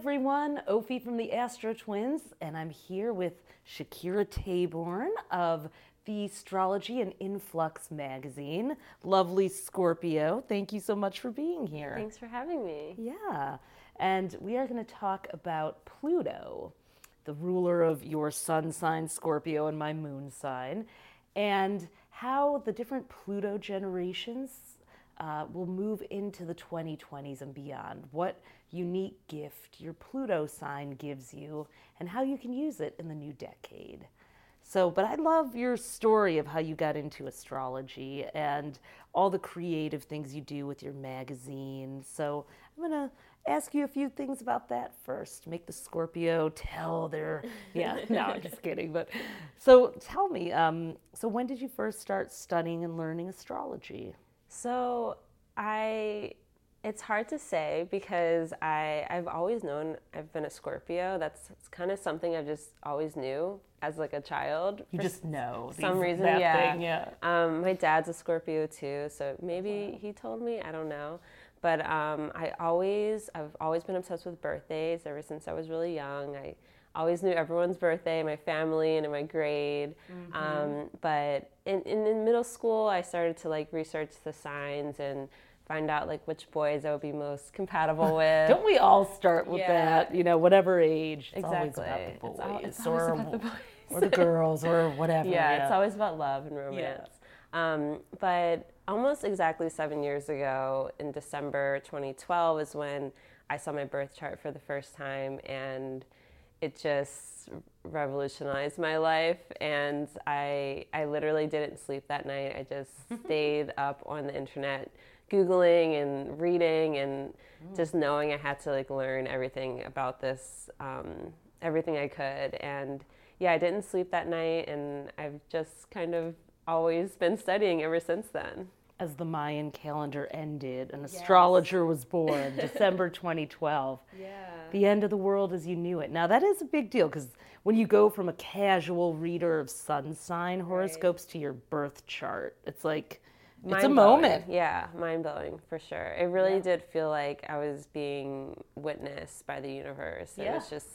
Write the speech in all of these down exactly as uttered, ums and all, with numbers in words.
everyone, Ophi from the Astro Twins, and I'm here with Shakira Taborn of The Astrology and Influx magazine. Lovely Scorpio, thank you so much for being here. Thanks for having me. Yeah, and we are going to talk about Pluto, the ruler of your sun sign Scorpio and my moon sign, and how the different Pluto generations uh, will move into the twenty twenties and beyond. What unique gift your Pluto sign gives you and how you can use it in the new decade. So, but I love your story of how you got into astrology and all the creative things you do with your magazine. So I'm going to ask you a few things about that first. Make the Scorpio tell their, yeah, no, I'm just kidding. But so tell me, um, so when did you first start studying and learning astrology? So I, it's hard to say because I, I've always known I've been a Scorpio. That's kind of something I just always knew as like a child. You just know. For some reason, yeah. Thing, yeah. Um, my dad's a Scorpio too, so maybe wow. he told me, I don't know. But um, I always, I've always been obsessed with birthdays ever since I was really young. I always knew everyone's birthday, my family and in my grade. Mm-hmm. Um, but in, in, in middle school, I started to like research the signs and find out like which boys I would be most compatible with. Don't we all start with yeah. that? You know, whatever age. It's exactly. always about the boys. It's all, it's or, about the boys. Or the girls or whatever. Yeah, yeah, it's always about love and romance. Yeah. Um, but almost exactly seven years ago in December twenty twelve is when I saw my birth chart for the first time, and it just revolutionized my life, and I I literally didn't sleep that night. I just stayed up on the internet Googling and reading and just knowing I had to like learn everything about this, um, everything I could. And yeah, I didn't sleep that night, and I've just kind of always been studying ever since then. As the Mayan calendar ended, an yes. astrologer was born, December twenty twelve. Yeah. The end of the world as you knew it. Now that is a big deal, because when you go from a casual reader of sun sign horoscopes right. to your birth chart, it's like, Mind it's a blowing. moment. Yeah, mind-blowing for sure. It really yeah. did feel like I was being witnessed by the universe. It yeah. was just,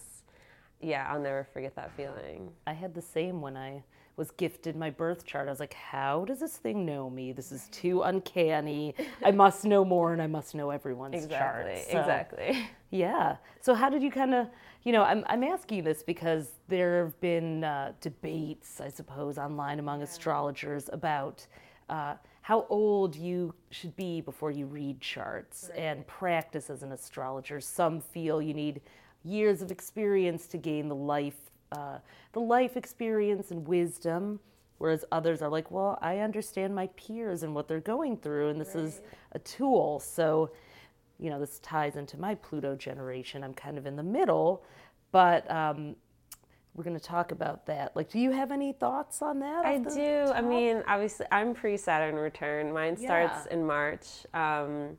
yeah, I'll never forget that feeling. I had the same when I was gifted my birth chart. I was like, how does this thing know me? This is too uncanny. I must know more, and I must know everyone's exactly. chart. So, exactly. Yeah. So how did you kind of, you know, I'm I'm asking this because there have been uh, debates, I suppose, online among yeah. astrologers about uh, how old you should be before you read charts right. and practice as an astrologer. Some feel you need years of experience to gain the life uh, the life experience and wisdom, whereas others are like, well, I understand my peers and what they're going through, and this right. is a tool. So, you know, this ties into my Pluto generation. I'm kind of in the middle, but um, we're going to talk about that. Like, do you have any thoughts on that? I do. Top? I mean, obviously, I'm pre-Saturn return. Mine starts yeah. in March. Um,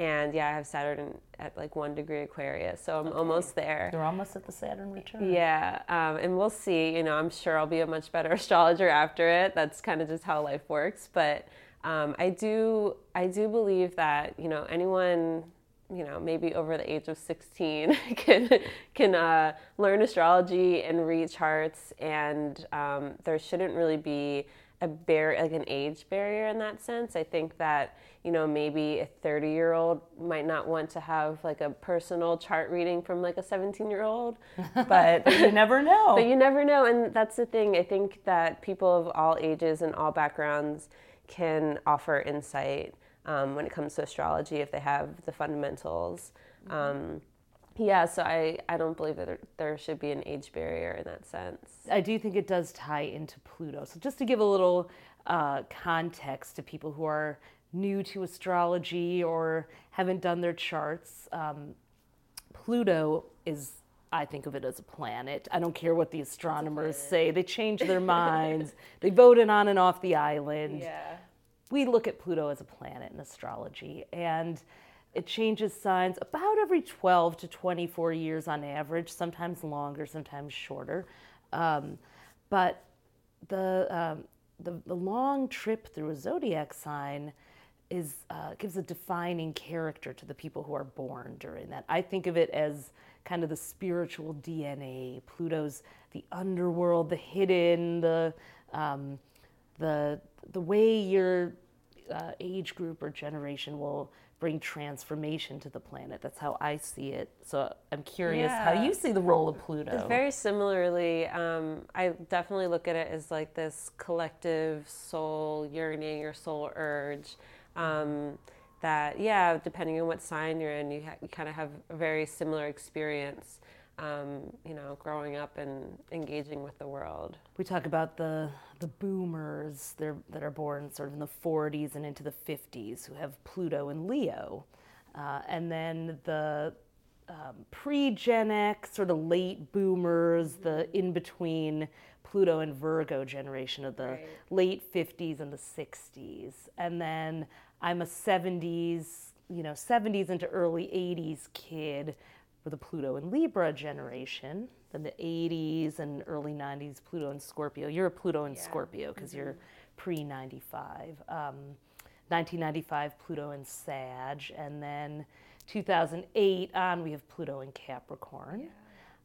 and, yeah, I have Saturn at, like, one degree Aquarius. So I'm okay. almost there. You're almost at the Saturn return. Yeah. Um, and we'll see. You know, I'm sure I'll be a much better astrologer after it. That's kind of just how life works. But um, I do I do believe that, you know, anyone, you know, maybe over the age of sixteen can can uh, learn astrology and read charts, and um, there shouldn't really be a bar- like an age barrier in that sense. I think that, you know, maybe a thirty-year-old might not want to have like a personal chart reading from like a seventeen-year-old, but you never know. But you never know, and that's the thing. I think that people of all ages and all backgrounds can offer insight Um, when it comes to astrology, if they have the fundamentals. Um, yeah, so I, I don't believe that there, there should be an age barrier in that sense. I do think it does tie into Pluto. So just to give a little uh, context to people who are new to astrology or haven't done their charts, um, Pluto is, I think of it as a planet. I don't care what the astronomers say. They change their minds. They voted on and off the island. Yeah. We look at Pluto as a planet in astrology, and it changes signs about every twelve to twenty-four years on average, sometimes longer, sometimes shorter. Um, but the, um, the the long trip through a zodiac sign is uh, gives a defining character to the people who are born during that. I think of it as kind of the spiritual D N A. Pluto's the underworld, the hidden, the um, the the way your uh, age group or generation will bring transformation to the planet. That's how I see it. So I'm curious yeah. how you see the role of Pluto. It's very similarly. Um, I definitely look at it as like this collective soul yearning or soul urge. Um, that, yeah, depending on what sign you're in, you, ha- you kind of have a very similar experience, um, you know, growing up and engaging with the world. We talk about the the boomers that are, that are born sort of in the forties and into the fifties who have Pluto and Leo. Uh, and then the um, pre-Gen X, sort of late boomers, the in-between Pluto and Virgo generation of the right. late fifties and the sixties. And then I'm a seventies, you know, seventies into early eighties kid with a Pluto and Libra generation. Then the eighties and early nineties, Pluto and Scorpio. You're a Pluto and yeah. Scorpio because mm-hmm. you're pre ninety-five. Um, nineteen ninety-five, Pluto and Sag. And then two thousand eight on, we have Pluto and Capricorn. Yeah.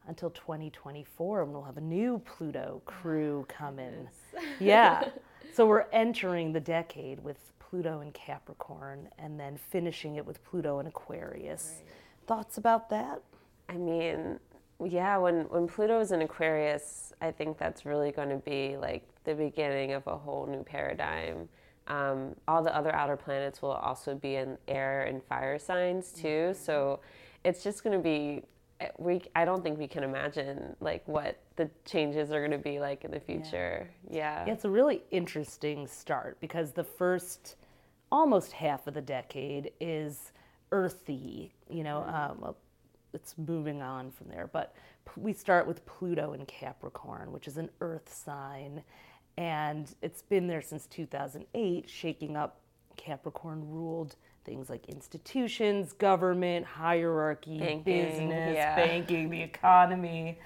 Until twenty twenty-four, and we'll have a new Pluto crew coming. Yes. Yeah. So we're entering the decade with Pluto and Capricorn, and then finishing it with Pluto and Aquarius. Right. Thoughts about that? I mean, yeah, when, when Pluto is in Aquarius, I think that's really going to be like the beginning of a whole new paradigm. Um, all the other outer planets will also be in air and fire signs too, mm-hmm. so it's just going to be, we, I don't think we can imagine like what the changes are going to be like in the future. Yeah. yeah. It's a really interesting start because the first almost half of the decade is earthy, you know, um, it's moving on from there. But we start with Pluto in Capricorn, which is an earth sign. And it's been there since two thousand eight, shaking up Capricorn ruled things like institutions, government, hierarchy, banking, business, yeah. banking, the economy,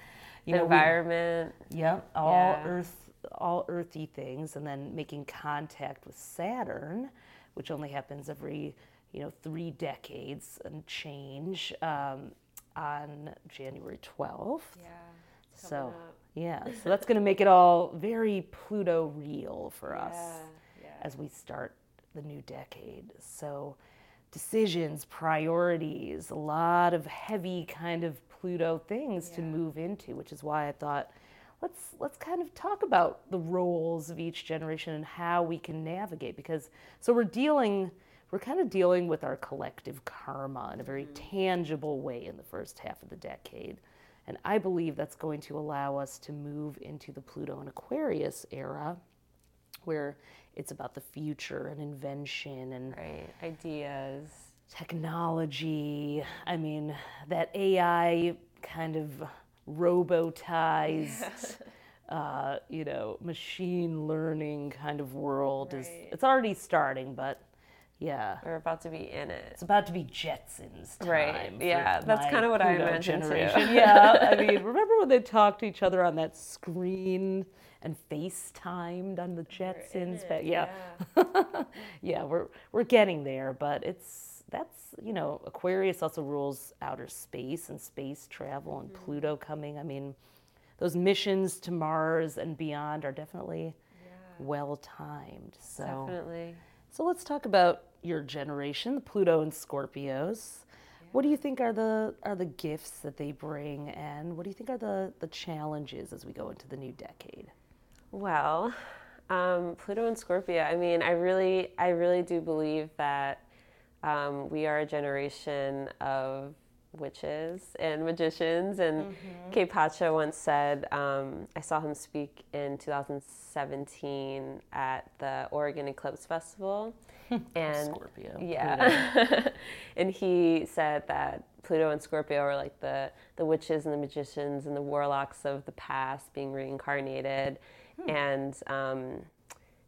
you the know, environment. We, yep, all yeah. earth, all earthy things, and then making contact with Saturn, which only happens every, you know, three decades and change um, on January twelfth. Yeah. So up. yeah, so that's going to make it all very Pluto real for us yeah, yeah. as we start the new decade. So decisions, priorities, a lot of heavy kind of Pluto things yeah. to move into, which is why I thought let's let's kind of talk about the roles of each generation and how we can navigate, because so we're dealing we're kind of dealing with our collective karma in a very mm-hmm. tangible way in the first half of the decade. And I believe that's going to allow us to move into the Pluto and Aquarius era, where it's about the future and invention and right. ideas, technology. I mean, that A I kind of robotized, yeah. uh, you know, machine learning kind of world right. is, it's already starting, but yeah. We're about to be in it. It's about to be Jetsons time. Right, yeah, that's kind of what Pluto I imagine generation. Too. yeah, I mean, remember when they talked to each other on that screen? And FaceTimed on the Jetsons, but yeah, yeah. yeah, we're we're getting there, but it's that's you know Aquarius also rules outer space and space travel and mm-hmm. Pluto coming. I mean, those missions to Mars and beyond are definitely yeah. well timed. So definitely. So let's talk about your generation, the Pluto and Scorpios. What do you think are the are the gifts that they bring, and what do you think are the, the challenges as we go into the new decade? Well, um, Pluto and Scorpio, I mean, I really I really do believe that um, we are a generation of witches and magicians, and mm-hmm. Kay Pacha once said, um, I saw him speak in two thousand seventeen at the Oregon Eclipse Festival. And Scorpio. Yeah. And he said that Pluto and Scorpio are like the, the witches and the magicians and the warlocks of the past being reincarnated. Hmm. And um,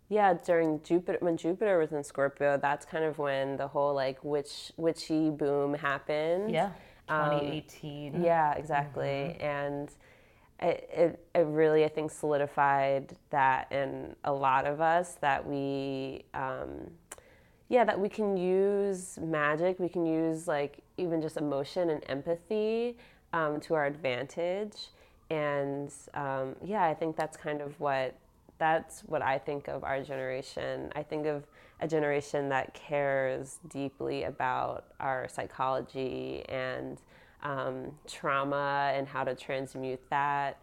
yeah, during Jupiter, when Jupiter was in Scorpio, that's kind of when the whole like witch witchy boom happened. Yeah. twenty eighteen. Um, yeah, exactly. Mm-hmm. And it, it, it really, I think, solidified that in a lot of us that we... Um, Yeah, that we can use magic, we can use like even just emotion and empathy um, to our advantage. And um, yeah, I think that's kind of what, that's what I think of our generation. I think of a generation that cares deeply about our psychology and um, trauma and how to transmute that.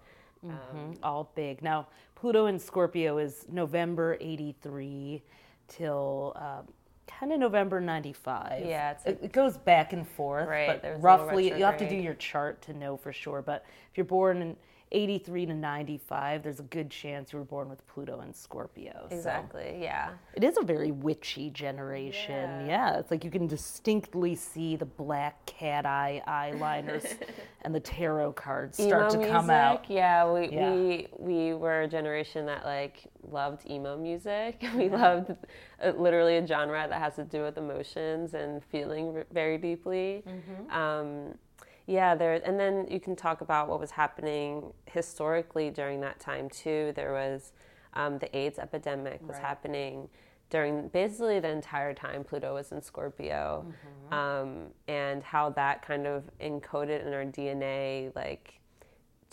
Um, mm-hmm. All big. Now, Pluto in Scorpio is November eighty-three till uh, kind of November ninety-five. Yeah. It's like, it, it goes back and forth. Right. But roughly, you have to do your chart to know for sure. But if you're born in eighty-three to ninety-five, there's a good chance you were born with Pluto in Scorpio. Exactly, so. Yeah. It is a very witchy generation, yeah. yeah. It's like you can distinctly see the black cat eye eyeliners and the tarot cards start emo to music, come out. Yeah, we, yeah. we we were a generation that like loved emo music. We loved uh, literally a genre that has to do with emotions and feeling very deeply. Mm-hmm. Um, Yeah, there, and then you can talk about what was happening historically during that time too. There was um, the AIDS epidemic was right. happening during basically the entire time Pluto was in Scorpio, mm-hmm. um, and how that kind of encoded in our D N A, like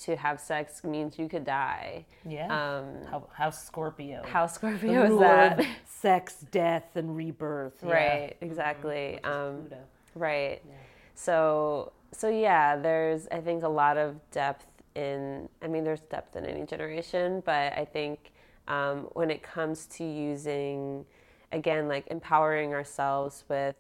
to have sex means you could die. Yeah. Um, how, how Scorpio? How Scorpio is that? Sex, death, and rebirth. Right. Yeah. Exactly. Mm-hmm. Um, Pluto. Right. Yeah. So. So yeah, there's, I think, a lot of depth in, I mean, there's depth in any generation, but I think um, when it comes to using, again, like empowering ourselves with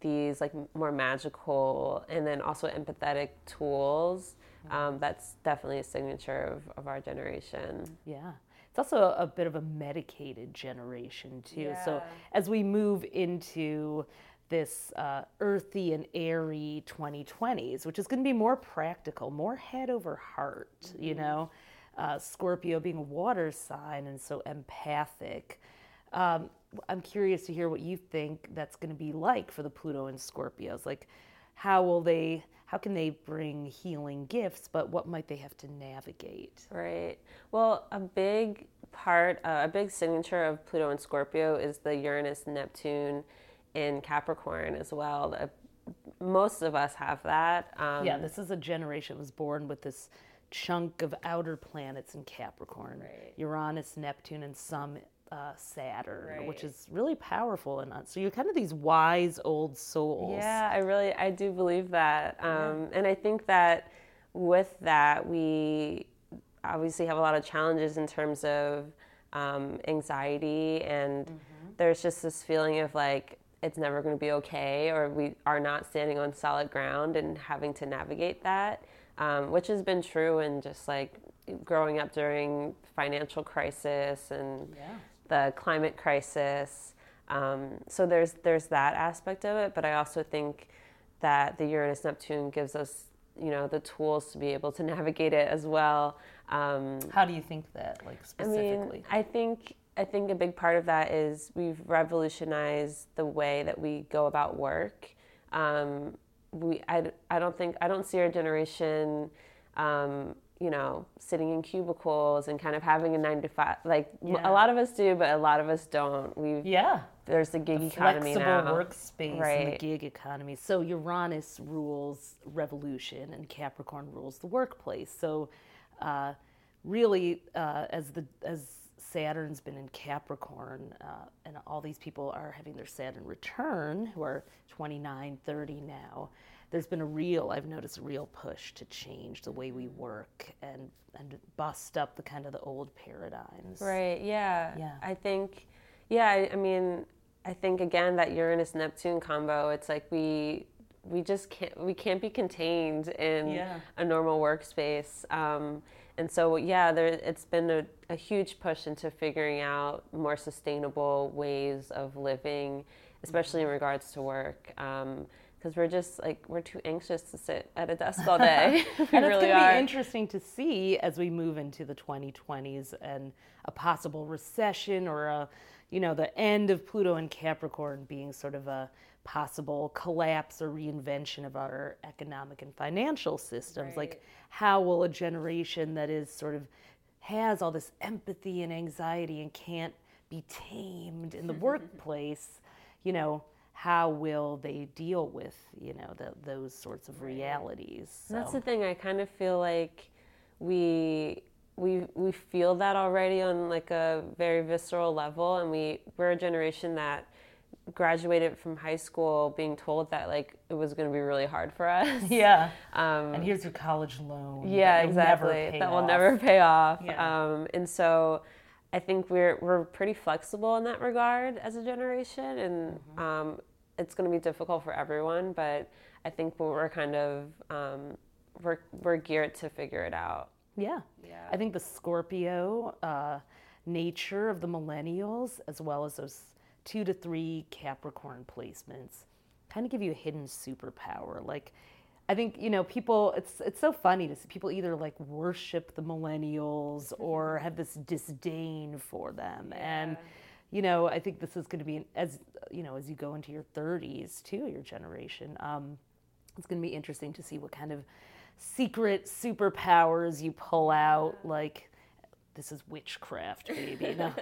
these like more magical and then also empathetic tools, um, that's definitely a signature of, of our generation. Yeah. It's also a bit of a medicated generation too. Yeah. So as we move into this uh, earthy and airy twenty twenties, which is going to be more practical, more head over heart, mm-hmm. you know, uh, Scorpio being a water sign and so empathic. Um, I'm curious to hear what you think that's going to be like for the Pluto and Scorpios. Like, how will they, how can they bring healing gifts, but what might they have to navigate? Right. Well, a big part, uh, a big signature of Pluto and Scorpio is the Uranus, Neptune, in Capricorn as well. The, most of us have that. Um, yeah, this is a generation that was born with this chunk of outer planets in Capricorn. Right. Uranus, Neptune, and some uh, Saturn, right. which is really powerful. And so you're kind of these wise old souls. Yeah, I really, I do believe that. Um, yeah. And I think that with that, we obviously have a lot of challenges in terms of um, anxiety. And mm-hmm. there's just this feeling of like, it's never going to be okay, or we are not standing on solid ground and having to navigate that, um, which has been true in just like growing up during financial crisis and yeah. the climate crisis. Um, so there's there's that aspect of it, but I also think that the Uranus Neptune gives us, you know, the tools to be able to navigate it as well. Um, How do you think that, like specifically? I mean, I think. I think a big part of that is we've revolutionized the way that we go about work. Um, we, I, I don't think, I don't see our generation, um, you know, sitting in cubicles and kind of having a nine to five. Like yeah. a lot of us do, but a lot of us don't. We've yeah. There's the gig the economy now. Flexible workspace right. and the gig economy. So Uranus rules revolution and Capricorn rules the workplace. So uh, really, uh, as the as Saturn's been in Capricorn, uh, and all these people are having their Saturn return, who are twenty-nine, thirty now. There's been a real, I've noticed, a real push to change the way we work and, and bust up the kind of the old paradigms. Right, yeah. yeah. I think, yeah, I, I mean, I think, again, that Uranus-Neptune combo, it's like we we just can't, we can't be contained in yeah. a normal workspace. Um And so, yeah, there, it's been a, a huge push into figuring out more sustainable ways of living, especially in regards to work, um, because we're just like we're too anxious to sit at a desk all day. We and really it's going to be interesting to see as we move into the twenty twenties and a possible recession or a, you know, the end of Pluto and Capricorn being sort of a possible collapse or reinvention of our economic and financial systems. Right. Like, how will a generation that is sort of has all this empathy and anxiety and can't be tamed in the workplace, you know, how will they deal with, you know, the, those sorts of realities? So. That's the thing. I kind of feel like we we we feel that already on like a very visceral level, and we we're a generation that graduated from high school being told that like it was going to be really hard for us. Yeah. Um, and here's your college loan. Yeah, that exactly. Never pay that off. Will never pay off. Yeah. Um, and so. I think we're we're pretty flexible in that regard as a generation, and mm-hmm. um, it's going to be difficult for everyone. But I think we're kind of um, we're we're geared to figure it out. Yeah, yeah. I think the Scorpio uh, nature of the millennials, as well as those two to three Capricorn placements, kind of give you a hidden superpower. Like, I think, you know, people, it's it's so funny to see people either like worship the millennials or have this disdain for them. Yeah. And, you know, I think this is going to be, as you know, as you go into your thirties too, your generation, um, it's going to be interesting to see what kind of secret superpowers you pull out. Like, this is witchcraft, baby. No.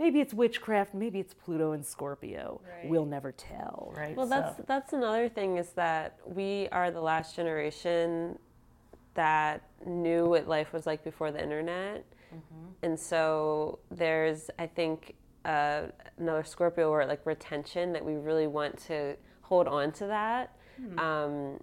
Maybe it's witchcraft, maybe it's Pluto and Scorpio. Right. We'll never tell, right? Well, that's so. that's another thing is that we are the last generation that knew what life was like before the internet. Mm-hmm. And so there's, I think, uh, another Scorpio or like retention that we really want to hold on to that. Mm-hmm. Um,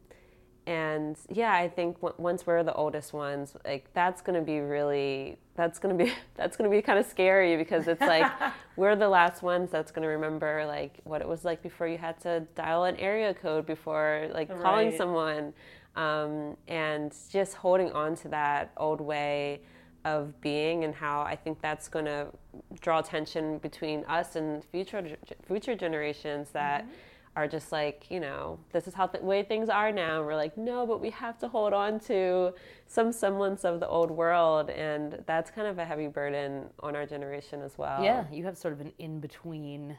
And yeah, I think w- once we're the oldest ones, like that's gonna be really, that's gonna be, that's gonna be kind of scary because it's like we're the last ones that's gonna remember like what it was like before you had to dial an area code before like right. calling someone, um, and just holding on to that old way of being and how I think that's gonna draw tension between us and future future generations that. Mm-hmm. Are just like, you know, this is how the way things are now. We're like, no, but we have to hold on to some semblance of the old world. And that's kind of a heavy burden on our generation as well. Yeah, you have sort of an in-between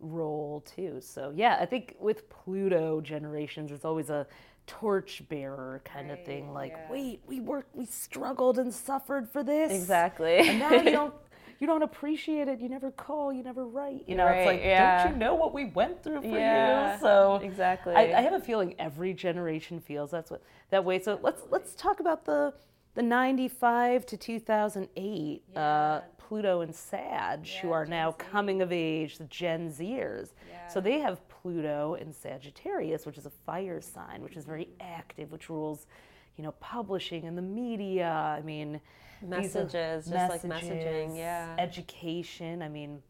role too. So yeah, I think with Pluto generations, it's always a torchbearer kind right, of thing. Like, yeah. wait, we worked, we struggled and suffered for this. Exactly. And now you don't. You don't appreciate it. You never call. You never write. You know, right, it's like, yeah. don't you know what we went through for yeah, you? So exactly. I, I have a feeling every generation feels that's what that way. So let's let's talk about the the ninety-five to two thousand eight yeah. uh, Pluto and Sag, yeah, who are Gen now Z. coming of age, the Gen Zers. Yeah. So they have Pluto in Sagittarius, which is a fire sign, which is very active, which rules, you know, publishing and the media. I mean. Messages, just messages, like messaging, yeah. Education, I mean,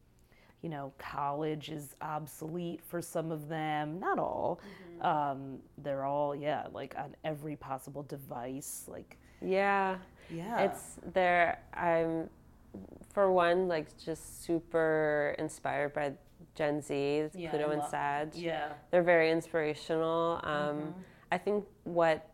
you know, college is obsolete for some of them, not all. Mm-hmm. Um, they're all, yeah, like on every possible device, like. Yeah. Yeah. It's there, I'm, for one, like just super inspired by Gen Z, yeah, Pluto and Sag. Yeah. They're very inspirational. Um, mm-hmm. I think what,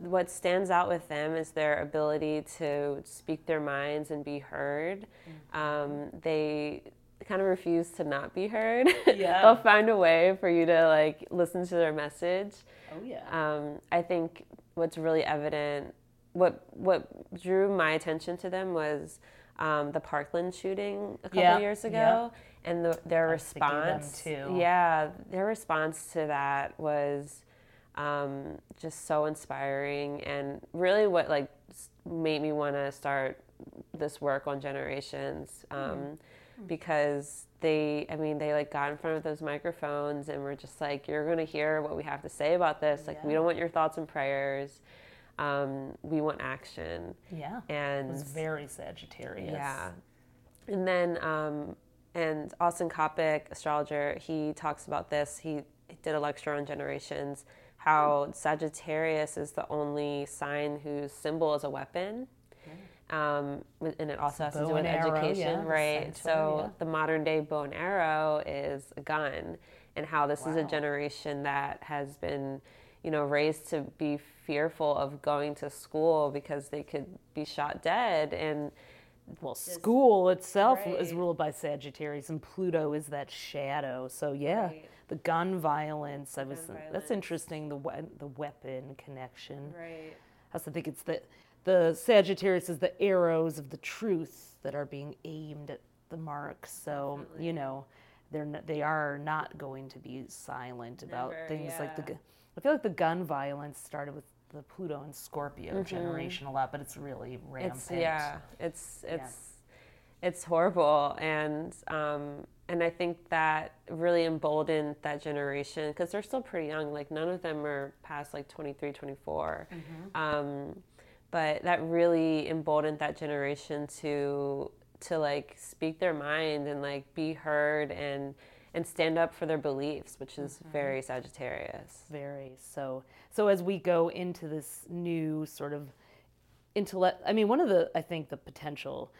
What stands out with them is their ability to speak their minds and be heard. Mm-hmm. Um, they kind of refuse to not be heard. Yeah. They'll find a way for you to like listen to their message. Oh yeah. Um, I think what's really evident, what what drew my attention to them was um, the Parkland shooting a couple yeah. years ago, yeah. and the, their I response. Them too. Yeah, their response to that was. Um, just so inspiring, and really what like made me want to start this work on generations, um, mm-hmm. because they, I mean, they like got in front of those microphones and were just like, you're going to hear what we have to say about this. Like, yeah. we don't want your thoughts and prayers. Um, we want action. Yeah. And it was very Sagittarius. Yeah. And then, um, and Austin Kopik, astrologer, he talks about this. He did a lecture on generations. How Sagittarius is the only sign whose symbol is a weapon, um, and it also has to do with education, arrow, yeah, right? So yeah. the modern day bow and arrow is a gun, and how this wow. is a generation that has been, you know, raised to be fearful of going to school because they could be shot dead. And well, school itself right. is ruled by Sagittarius, and Pluto is that shadow. So yeah. Right. The gun violence, I was, gun violence. That's interesting, the we- the weapon connection. Right. I also think it's that the Sagittarius is the arrows of the truth that are being aimed at the mark. So, Definitely. You know, they're not, they are not going to be silent about Never, things yeah. like the. I feel like the gun violence started with the Pluto and Scorpio mm-hmm. generation a lot, but it's really rampant. It's, yeah, it's it's yeah. it's horrible, and um, and I think that really emboldened that generation because they're still pretty young. Like none of them are past like twenty-three, twenty-four. Mm-hmm. Um, but that really emboldened that generation to to like speak their mind and like be heard and and stand up for their beliefs, which is mm-hmm. very Sagittarius. Very. So so as we go into this new sort of intellect, I mean, one of the, I think the potential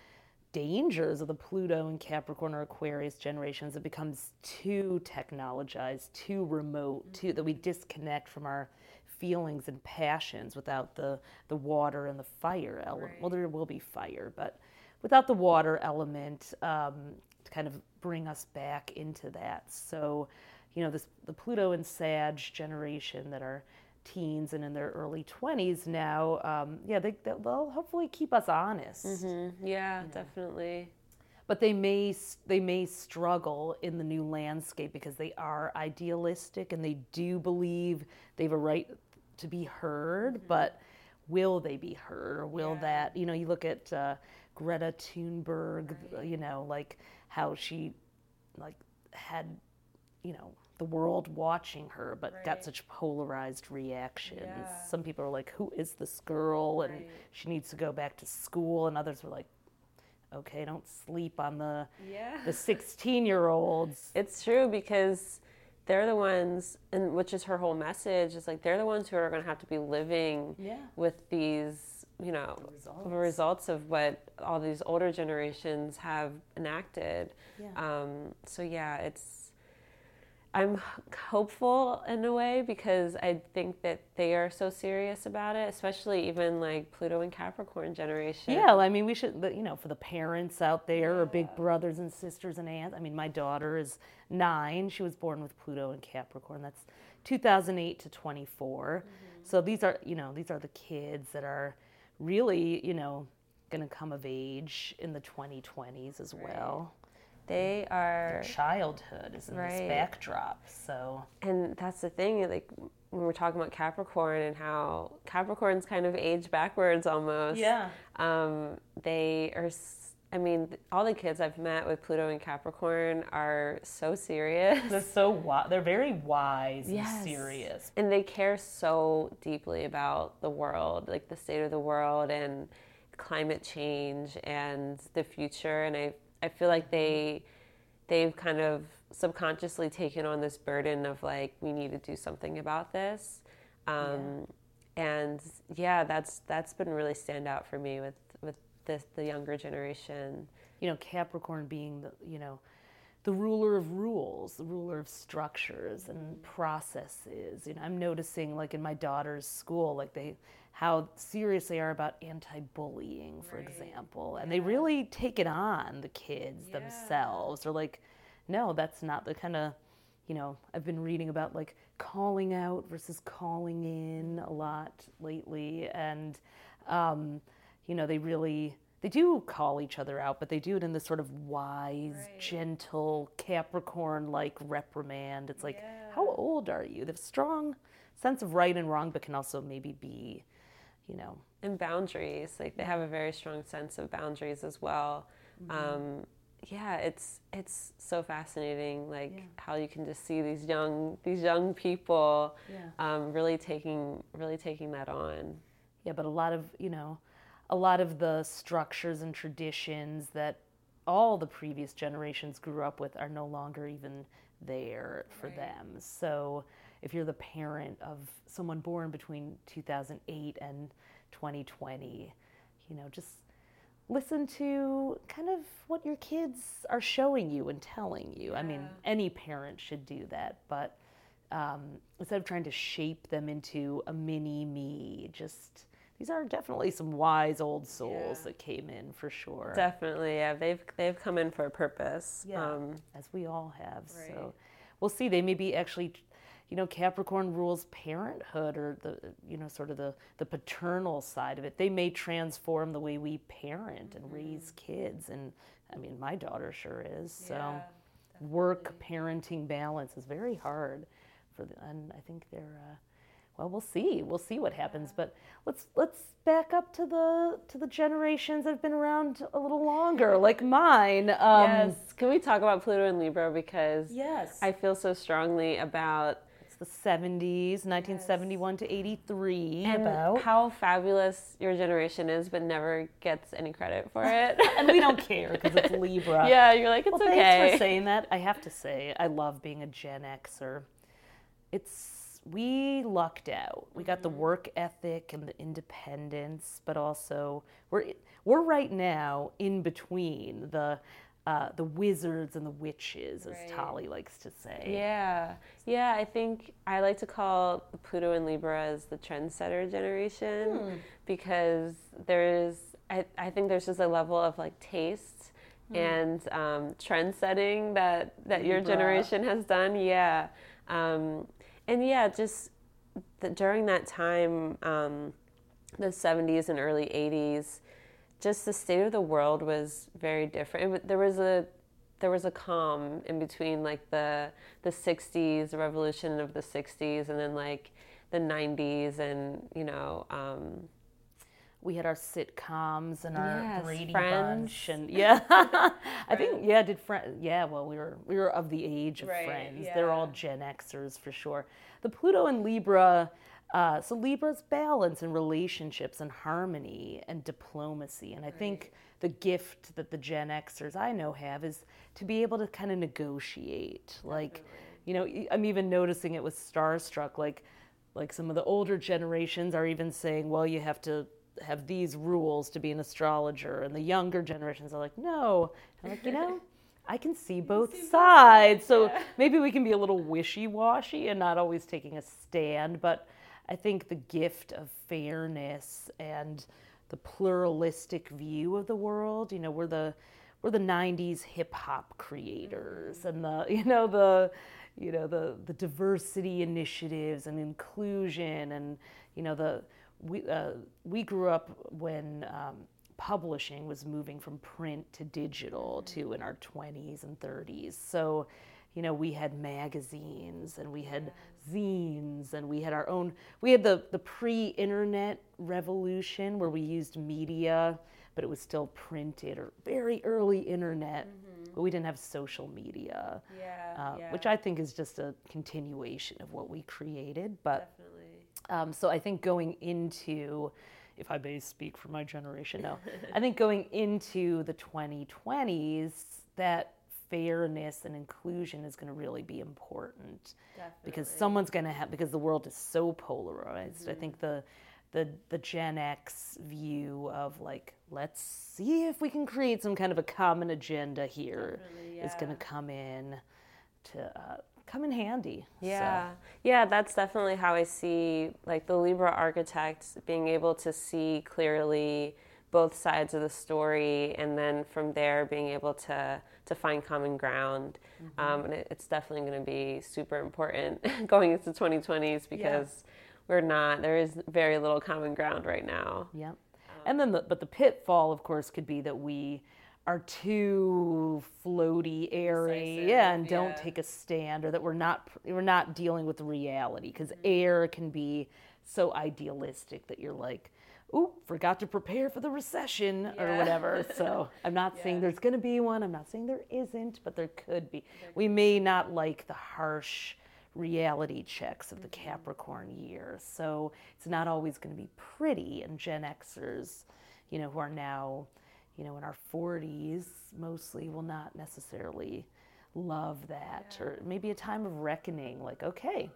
dangers of the Pluto and Capricorn or Aquarius generations, it becomes too technologized, too remote, mm-hmm. too, that we disconnect from our feelings and passions without the, the water and the fire element. Right. Well, there will be fire, but without the water element, um, to kind of bring us back into that. So, you know, this the Pluto and Sag generation that are teens and in their early twenties now, um, yeah, they, they'll hopefully keep us honest. Mm-hmm. Yeah, you know. Definitely. But they may they may struggle in the new landscape because they are idealistic and they do believe they have a right to be heard, mm-hmm. but will they be heard or will yeah. that, you know, you look at uh, Greta Thunberg, right. you know, like how she like had, you know, the world watching her, but right. got such polarized reactions. Yeah. Some people are like, who is this girl? And right. she needs to go back to school. And others were like, okay, don't sleep on the yeah. the sixteen-year-olds. It's true because they're the ones, and which is her whole message, is like they're the ones who are going to have to be living yeah. with these, you know, the results. results of what all these older generations have enacted. Yeah. Um, so yeah, it's, I'm hopeful in a way because I think that they are so serious about it, especially even like Pluto and Capricorn generation. Yeah, I mean, we should, you know, for the parents out there yeah. or big brothers and sisters and aunts. I mean, my daughter is nine. She was born with Pluto and Capricorn. That's two thousand eight to twenty-four. Mm-hmm. So these are, you know, these are the kids that are really, you know, going to come of age in the twenty twenties as right. well. They are... Their childhood is in right. this backdrop, so... And that's the thing, like, when we're talking about Capricorn and how Capricorns kind of age backwards almost. Yeah. Um, they are... I mean, all the kids I've met with Pluto and Capricorn are so serious. They're so wise. They're very wise yes. and serious. And they care so deeply about the world, like the state of the world and climate change and the future, and I... I feel like they, they've kind of subconsciously taken on this burden of like, we need to do something about this. Um, yeah. And yeah, that's, that's been really stand out for me with, with this, the younger generation. You know, Capricorn being the, you know, the ruler of rules, the ruler of structures mm-hmm. and processes. You know, I'm noticing like in my daughter's school, like they, how serious they are about anti-bullying, for right. example. And yeah. they really take it on, the kids yeah. themselves. They're like, no, that's not the kind of, you know, I've been reading about like calling out versus calling in a lot lately. And, um, you know, they really, they do call each other out, but they do it in this sort of wise, right. gentle, Capricorn-like reprimand. It's like, yeah. how old are you? They have strong sense of right and wrong, but can also maybe be... You know, and boundaries, like they have a very strong sense of boundaries as well. Mm-hmm. Um, yeah, it's it's so fascinating, like yeah. how you can just see these young these young people yeah. um, really taking really taking that on. Yeah, but a lot of you know, a lot of the structures and traditions that all the previous generations grew up with are no longer even there for right. them. So. If you're the parent of someone born between two thousand eight and twenty twenty, you know, just listen to kind of what your kids are showing you and telling you. Yeah. I mean, any parent should do that, but um, instead of trying to shape them into a mini me, just these are definitely some wise old souls yeah. that came in for sure. Definitely, yeah. They've they've come in for a purpose, yeah. um, as we all have. Right. So we'll see. They may be actually. You know, Capricorn rules parenthood or the, you know, sort of the, the paternal side of it. They may transform the way we parent and mm-hmm. raise kids. And I mean, my daughter sure is. So yeah, work-parenting balance is very hard for the, and I think they're, uh, well, we'll see. We'll see what happens. But let's let's back up to the to the generations that have been around a little longer, like mine. Um, yes. Can we talk about Pluto and Libra? Because yes. I feel so strongly about... It's the seventies, nineteen seventy-one yes. to eighty-three. And about how fabulous your generation is, but never gets any credit for it. And we don't care because it's Libra. Yeah, you're like, it's well, okay. Thanks for saying that. I have to say, I love being a Gen Xer. It's... We lucked out. We got the work ethic and the independence, but also we're we're right now in between the uh, the wizards and the witches, as right. Tali likes to say. Yeah, yeah. I think I like to call Pluto and Libra as the trendsetter generation hmm. because there's I I think there's just a level of like taste hmm. and um, trend setting that that your Libra. Generation has done. Yeah. Um, And yeah, just the, during that time, um, the seventies and early eighties, just the state of the world was very different. It, there was a there was a calm in between, like the the sixties, the revolution of the sixties, and then like the nineties, and you know. Um, We had our sitcoms and our yes, Brady Friends. Bunch and yeah, I think yeah did Friends yeah well we were we were of the age of right, Friends yeah. They're all Gen Xers for sure. The Pluto and Libra, uh, so Libra's balance and relationships and harmony and diplomacy, and I right. think the gift that the Gen Xers I know have is to be able to kind of negotiate. Like, Definitely. you know, I'm even noticing it with Starstruck. Like, like some of the older generations are even saying, well, you have to have these rules to be an astrologer, and the younger generations are like, no. And I'm like, you know, I can see both see sides, so yeah. maybe we can be a little wishy-washy and not always taking a stand. But I think the gift of fairness and the pluralistic view of the world, you know, we're the we're the nineties hip-hop creators mm-hmm. and the you know the you know the the diversity initiatives and inclusion, and you know the We uh, we grew up when um, publishing was moving from print to digital too in our twenties and thirties. So, you know, we had magazines and we had zines and we had our own. We had the the pre-internet revolution where we used media, but it was still printed or very early internet. Mm-hmm. But we didn't have social media, yeah, uh, yeah. which I think is just a continuation of what we created. But Definitely. Um, so I think going into, if I may speak for my generation now, I think going into the twenty twenties, that fairness and inclusion is going to really be important. Definitely. Because someone's going to have, because the world is so polarized. Mm-hmm. I think the, the, the Gen X view of like, let's see if we can create some kind of a common agenda here yeah. is going to come in to... Uh, come in handy. Yeah. So. Yeah, that's definitely how I see like the Libra architects being able to see clearly both sides of the story, and then from there being able to to find common ground. Mm-hmm. Um, and it, it's definitely going to be super important going into twenty twenties because yeah. we're not, there is very little common ground right now. Yep. Um, and then the, but the pitfall of course could be that we are too floaty, airy, decisive, yeah, and don't yeah. take a stand, or that we're not we're not dealing with reality, because mm-hmm. air can be so idealistic that you're like, ooh, forgot to prepare for the recession yeah. or whatever. So I'm not yeah. saying there's going to be one. I'm not saying there isn't, but there could be. There we could may be. Not like the harsh reality checks of mm-hmm. the Capricorn year. So it's not always going to be pretty. And Gen Xers, you know, who are now... you know, in our forties, mostly will not necessarily love that, yeah. or maybe a time of reckoning, like, okay,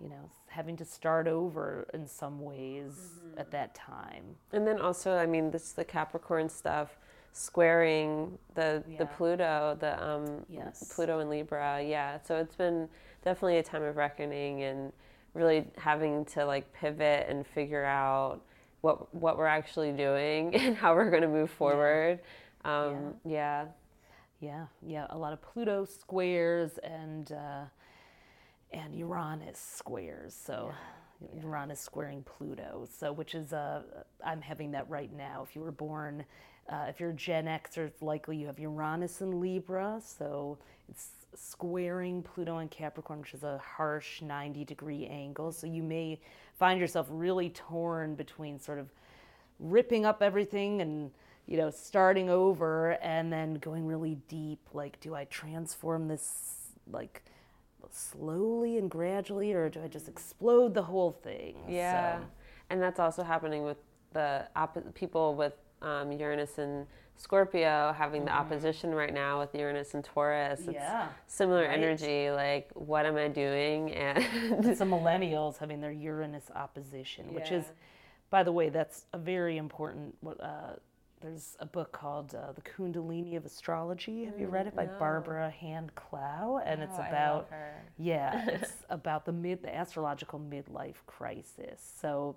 you know, having to start over in some ways mm-hmm. at that time. And then also, I mean, this the Capricorn stuff, squaring the yeah. the Pluto, the um, yes. Pluto and Libra, yeah. So it's been definitely a time of reckoning and really having to like pivot and figure out what what we're actually doing and how we're going to move forward. Yeah. Um, yeah. yeah, yeah, a lot of Pluto squares and uh, and Uranus squares. So, yeah. Uranus squaring Pluto. So, which is, uh, I'm having that right now. If you were born, uh, if you're Gen X, it's likely you have Uranus in Libra. So it's squaring Pluto and Capricorn, which is a harsh ninety degree angle. So you may find yourself really torn between sort of ripping up everything and, you know, starting over, and then going really deep. Like, do I transform this, like, slowly and gradually, or do I just explode the whole thing? Yeah, so. And that's also happening with the op- people with um, Uranus and Scorpio having mm-hmm. the opposition right now with Uranus and Taurus. It's yeah, similar right. energy. Like, what am I doing? And some millennials having their Uranus opposition, yeah. which is, by the way, that's a very important. Uh, There's a book called uh, The Kundalini of Astrology. Have you read it? By no. Barbara Hand Clough, and oh, it's about yeah, it's about the mid the astrological midlife crisis. So,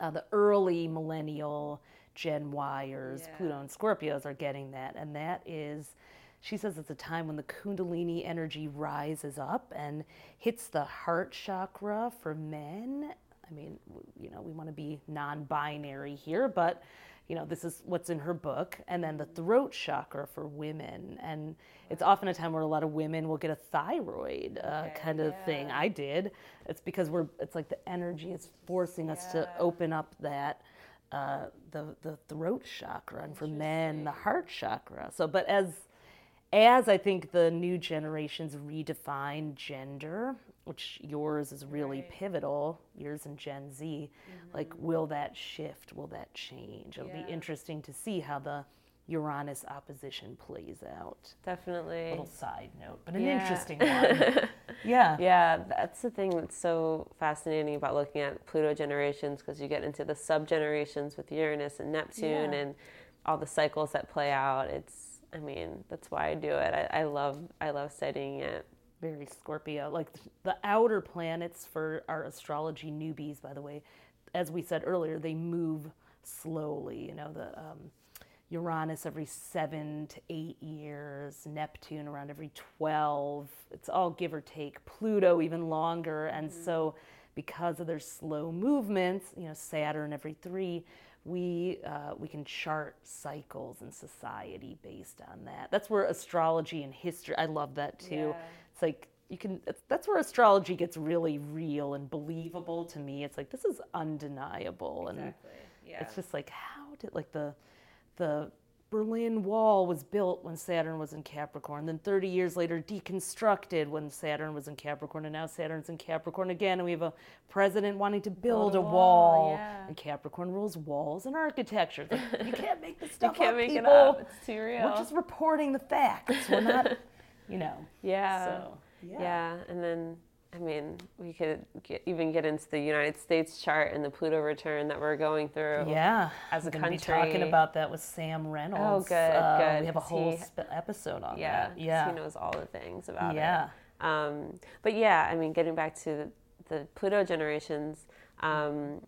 uh, the early millennial Gen Yers, yeah. Pluto and Scorpios, are getting that, and that is, she says, it's a time when the Kundalini energy rises up and hits the heart chakra for men. I mean, you know, we want to be non-binary here, but you know, this is what's in her book. And then the throat chakra for women. And wow. it's often a time where a lot of women will get a thyroid uh, okay, kind of yeah. thing. I did. It's because we're, it's like the energy is forcing yeah. us to open up that, uh, the, the throat chakra. And for men, the heart chakra. So, but as, as I think the new generations redefine gender, which yours is really right. pivotal, yours and Gen Z, mm-hmm. like, will that shift, will that change? It'll yeah. be interesting to see how the Uranus opposition plays out. Definitely. A little side note, but an yeah. interesting one. yeah. Yeah, that's the thing that's so fascinating about looking at Pluto generations, because you get into the sub-generations with Uranus and Neptune yeah. and all the cycles that play out. It's, I mean, that's why I do it. I, I love, I love studying it. Very Scorpio. Like, the outer planets for our astrology newbies, by the way, as we said earlier, they move slowly. You know, the um, Uranus every seven to eight years, Neptune around every twelve. It's all give or take. Pluto even longer. And mm-hmm. so because of their slow movements, you know, Saturn every three, we uh, we can chart cycles in society based on that. That's where astrology and history, I love that too. Yeah. It's like, you can, that's where astrology gets really real and believable to me. It's like, this is undeniable. Exactly. And yeah. it's just like, how did, like, the the Berlin Wall was built when Saturn was in Capricorn, then thirty years later deconstructed when Saturn was in Capricorn, and now Saturn's in Capricorn again, and we have a president wanting to build, build a wall, wall. Yeah. And Capricorn rules walls and architecture. Like, you can't make this stuff up. You can't up, make people. It up. It's too real. We're just reporting the facts. We're not... You know, yeah. So, yeah, yeah, and then, I mean, we could get, even get into the United States chart and the Pluto return that we're going through. Yeah, as a country. Be talking about that with Sam Reynolds. Oh, good, uh, good. We have a whole he, sp- episode on yeah, that. Yeah, he knows all the things about yeah. it. Yeah, um, but yeah, I mean, getting back to the, the Pluto generations, um,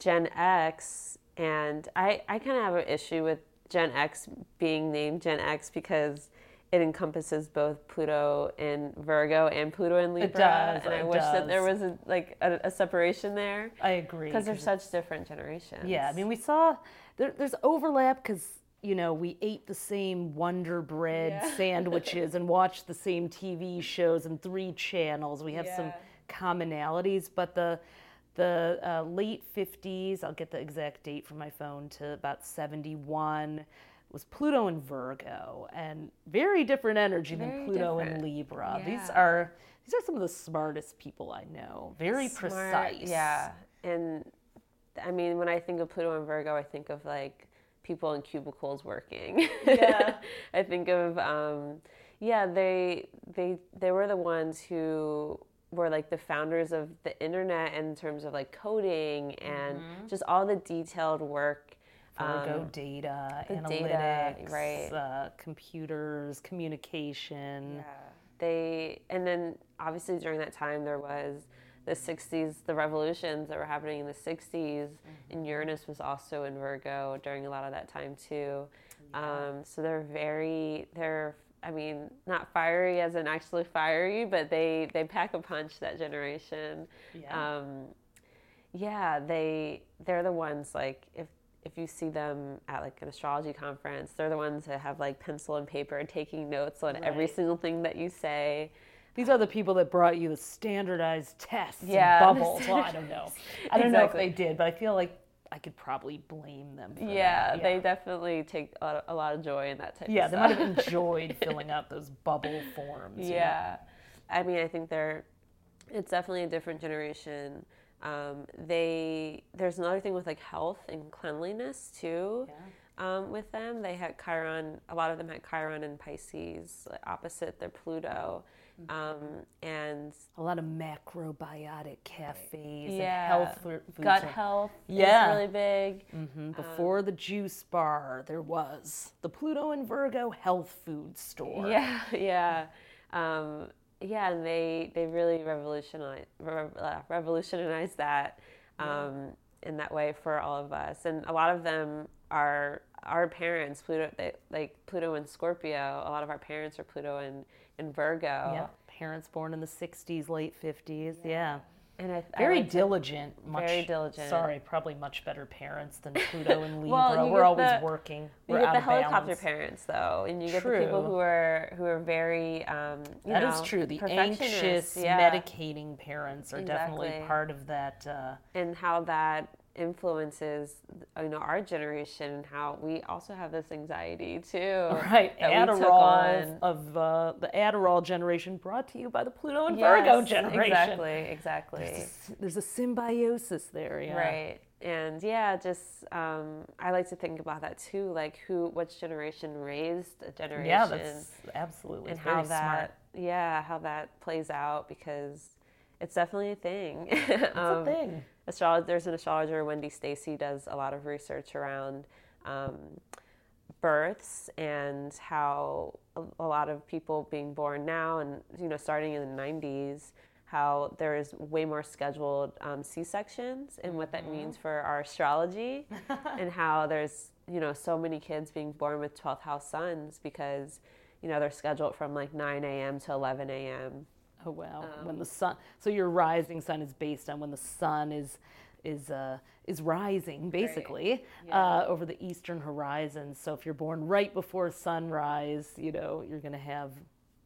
Gen X, and I, I kind of have an issue with Gen X being named Gen X because it encompasses both Pluto in Virgo and Pluto in Libra. It does. And I it wish does. that there was a, like a, a separation there. I agree. Because they're such different generations. Yeah, I mean, we saw there, there's overlap because, you know, we ate the same Wonder Bread yeah. sandwiches and watched the same T V shows and three channels. We have yeah. some commonalities, but the the uh, late fifties, I'll get the exact date from my phone, to about seventy-one, was Pluto in Virgo, and very different energy very than Pluto different. in Libra. Yeah. These are these are some of the smartest people I know. Very Smart, precise. Yeah. And I mean, when I think of Pluto in Virgo, I think of like people in cubicles working. Yeah. I think of um, yeah, they they they were the ones who were like the founders of the internet in terms of like coding and mm-hmm. just all the detailed work. Virgo um, data, analytics, data, right. uh, computers, communication. Yeah. They, and then obviously during that time there was the sixties, the revolutions that were happening in the sixties, mm-hmm. and Uranus was also in Virgo during a lot of that time too. Yeah. Um, so they're very, they're I mean, not fiery as in actually fiery, but they, they pack a punch, that generation. Yeah. Um, yeah, they, they're the ones, like, if, if you see them at, like, an astrology conference, they're the ones that have, like, pencil and paper taking notes on right. every single thing that you say. These are the people that brought you the standardized tests yeah, and bubbles. Well, I don't know. I don't exactly. know if they did, but I feel like I could probably blame them for yeah, that. Yeah, they definitely take a lot of joy in that type yeah, of stuff. Yeah, they might have enjoyed filling out those bubble forms. Yeah. You know? I mean, I think they're, it's definitely a different generation. Um, they, there's another thing with, like, health and cleanliness, too. Yeah. Um, with them, they had Chiron, a lot of them had Chiron and Pisces, like, opposite their Pluto. Um, and a lot of macrobiotic cafes yeah. and health foods. Gut are, health yeah. is really big. Mm-hmm. Before um, the juice bar, there was the Pluto and Virgo health food store. Yeah, yeah. Um, yeah, and they, they really revolutionized, re- revolutionized that um, yeah. in that way for all of us. And a lot of them are our parents, Pluto, they, like Pluto and Scorpio. A lot of our parents are Pluto and, and Virgo. Yeah, parents born in the sixties, late fifties. Yeah, yeah. and I, very I like diligent. That, much, very diligent. Sorry, probably much better parents than Pluto and Libra. Well, we're always the, working. We're you get out the of helicopter balance. Parents though, and you true. Get the people who are who are very. Um, you that know, is true. The anxious, yeah. medicating parents are exactly. definitely part of that. Uh, and how that. Influences, you know, our generation and how we also have this anxiety too. Right, Adderall of uh, the Adderall generation, brought to you by the Pluto and yes, Virgo generation. Exactly, exactly. There's a, there's a symbiosis there, yeah. Right, and yeah, just um, I like to think about that too, like who, which generation raised a generation. Yeah, that's absolutely and how that, smart. Yeah, how that plays out because it's definitely a thing. It's um, a thing. Astrolog- there's an astrologer, Wendy Stacey, does a lot of research around um, births and how a, a lot of people being born now and, you know, starting in the nineties, how there is way more scheduled um, C-sections and what that mm-hmm. means for our astrology and how there's, you know, so many kids being born with twelfth house suns because, you know, they're scheduled from like nine a.m. to eleven a.m. Oh wow! Um, when the sun, so your rising sun is based on when the sun is is uh, is rising, basically right. yeah. uh, over the eastern horizon. So if you're born right before sunrise, you know you're gonna have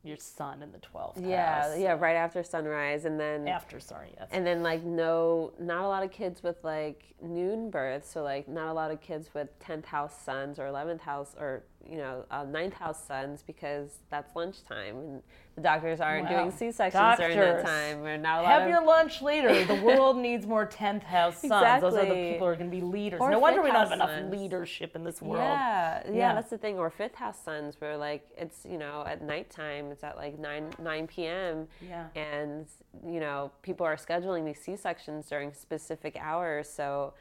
your sun in the twelfth. Yeah, house. Yeah, right after sunrise, and then after sorry, yes. and then like no, not a lot of kids with like noon births. So like not a lot of kids with tenth house suns or eleventh house or. You know, uh, ninth house suns because that's lunchtime and the doctors aren't wow. doing C-sections doctors, during that time. We're not allowed. Have of... your lunch later. The world needs more tenth house suns. Exactly. Those are the people who are going to be leaders. Or no wonder we don't have enough suns. Leadership in this world. Yeah, yeah, yeah, that's the thing. Or fifth house suns where like it's, you know, at nighttime, it's at like nine p.m. Yeah. And, you know, people are scheduling these C-sections during specific hours. So...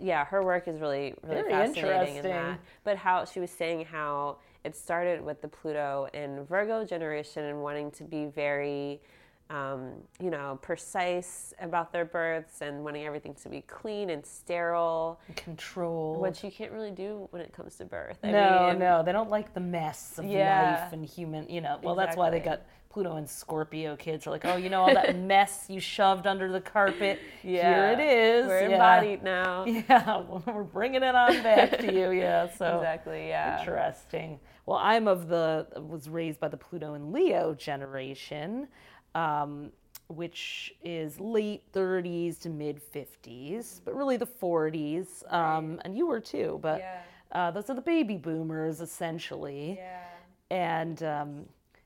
Yeah, her work is really, really very fascinating in that. But how she was saying how it started with the Pluto and Virgo generation and wanting to be very, um, you know, precise about their births and wanting everything to be clean and sterile. Controlled. Which you can't really do when it comes to birth. I no, mean, no, they don't like the mess of yeah, life and human, you know. Well, exactly. That's why they got... Pluto and Scorpio kids are like, oh, you know, all that mess you shoved under the carpet. Yeah. Here it is. We're yeah. embodied now. Yeah. Well, we're bringing it on back to you. Yeah. So exactly. Yeah. Interesting. Well, I'm of the, was raised by the Pluto and Leo generation, um, which is late thirties to mid fifties, but really the forties. Um, right. And you were too, but yeah. uh, those are the baby boomers essentially. Yeah. And, um,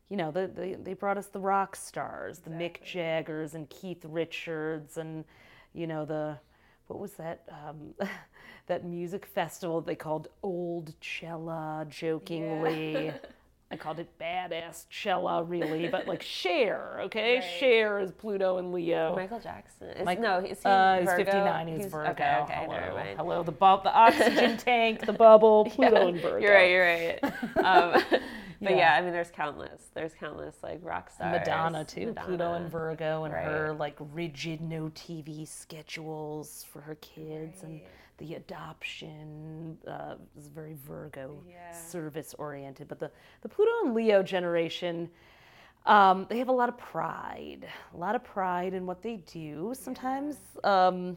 you know, the, the, they brought us the rock stars, the exactly. Mick Jaggers and Keith Richards and, you know, the, what was that, um, that music festival they called Old Cella, jokingly. Yeah. I called it Badass Cella, really, but like Cher, okay? Right. Cher is Pluto and Leo. Michael Jackson. Is, Mike, no, he's, he's uh, Virgo. He's fifty-nine, he's, he's Virgo. Okay, okay, hello, never mind. Hello, the, bu- the oxygen tank, the bubble, Pluto yeah, and Virgo. You're right, you're right. Um, But yeah. yeah, I mean, there's countless. There's countless, like, rock stars. Madonna, too. Madonna. Pluto and Virgo and right. her, like, rigid no T V schedules for her kids. Right. And the adoption, uh, is very Virgo, yeah. service oriented. But the, the Pluto and Leo generation, um, they have a lot of pride, a lot of pride in what they do sometimes, um,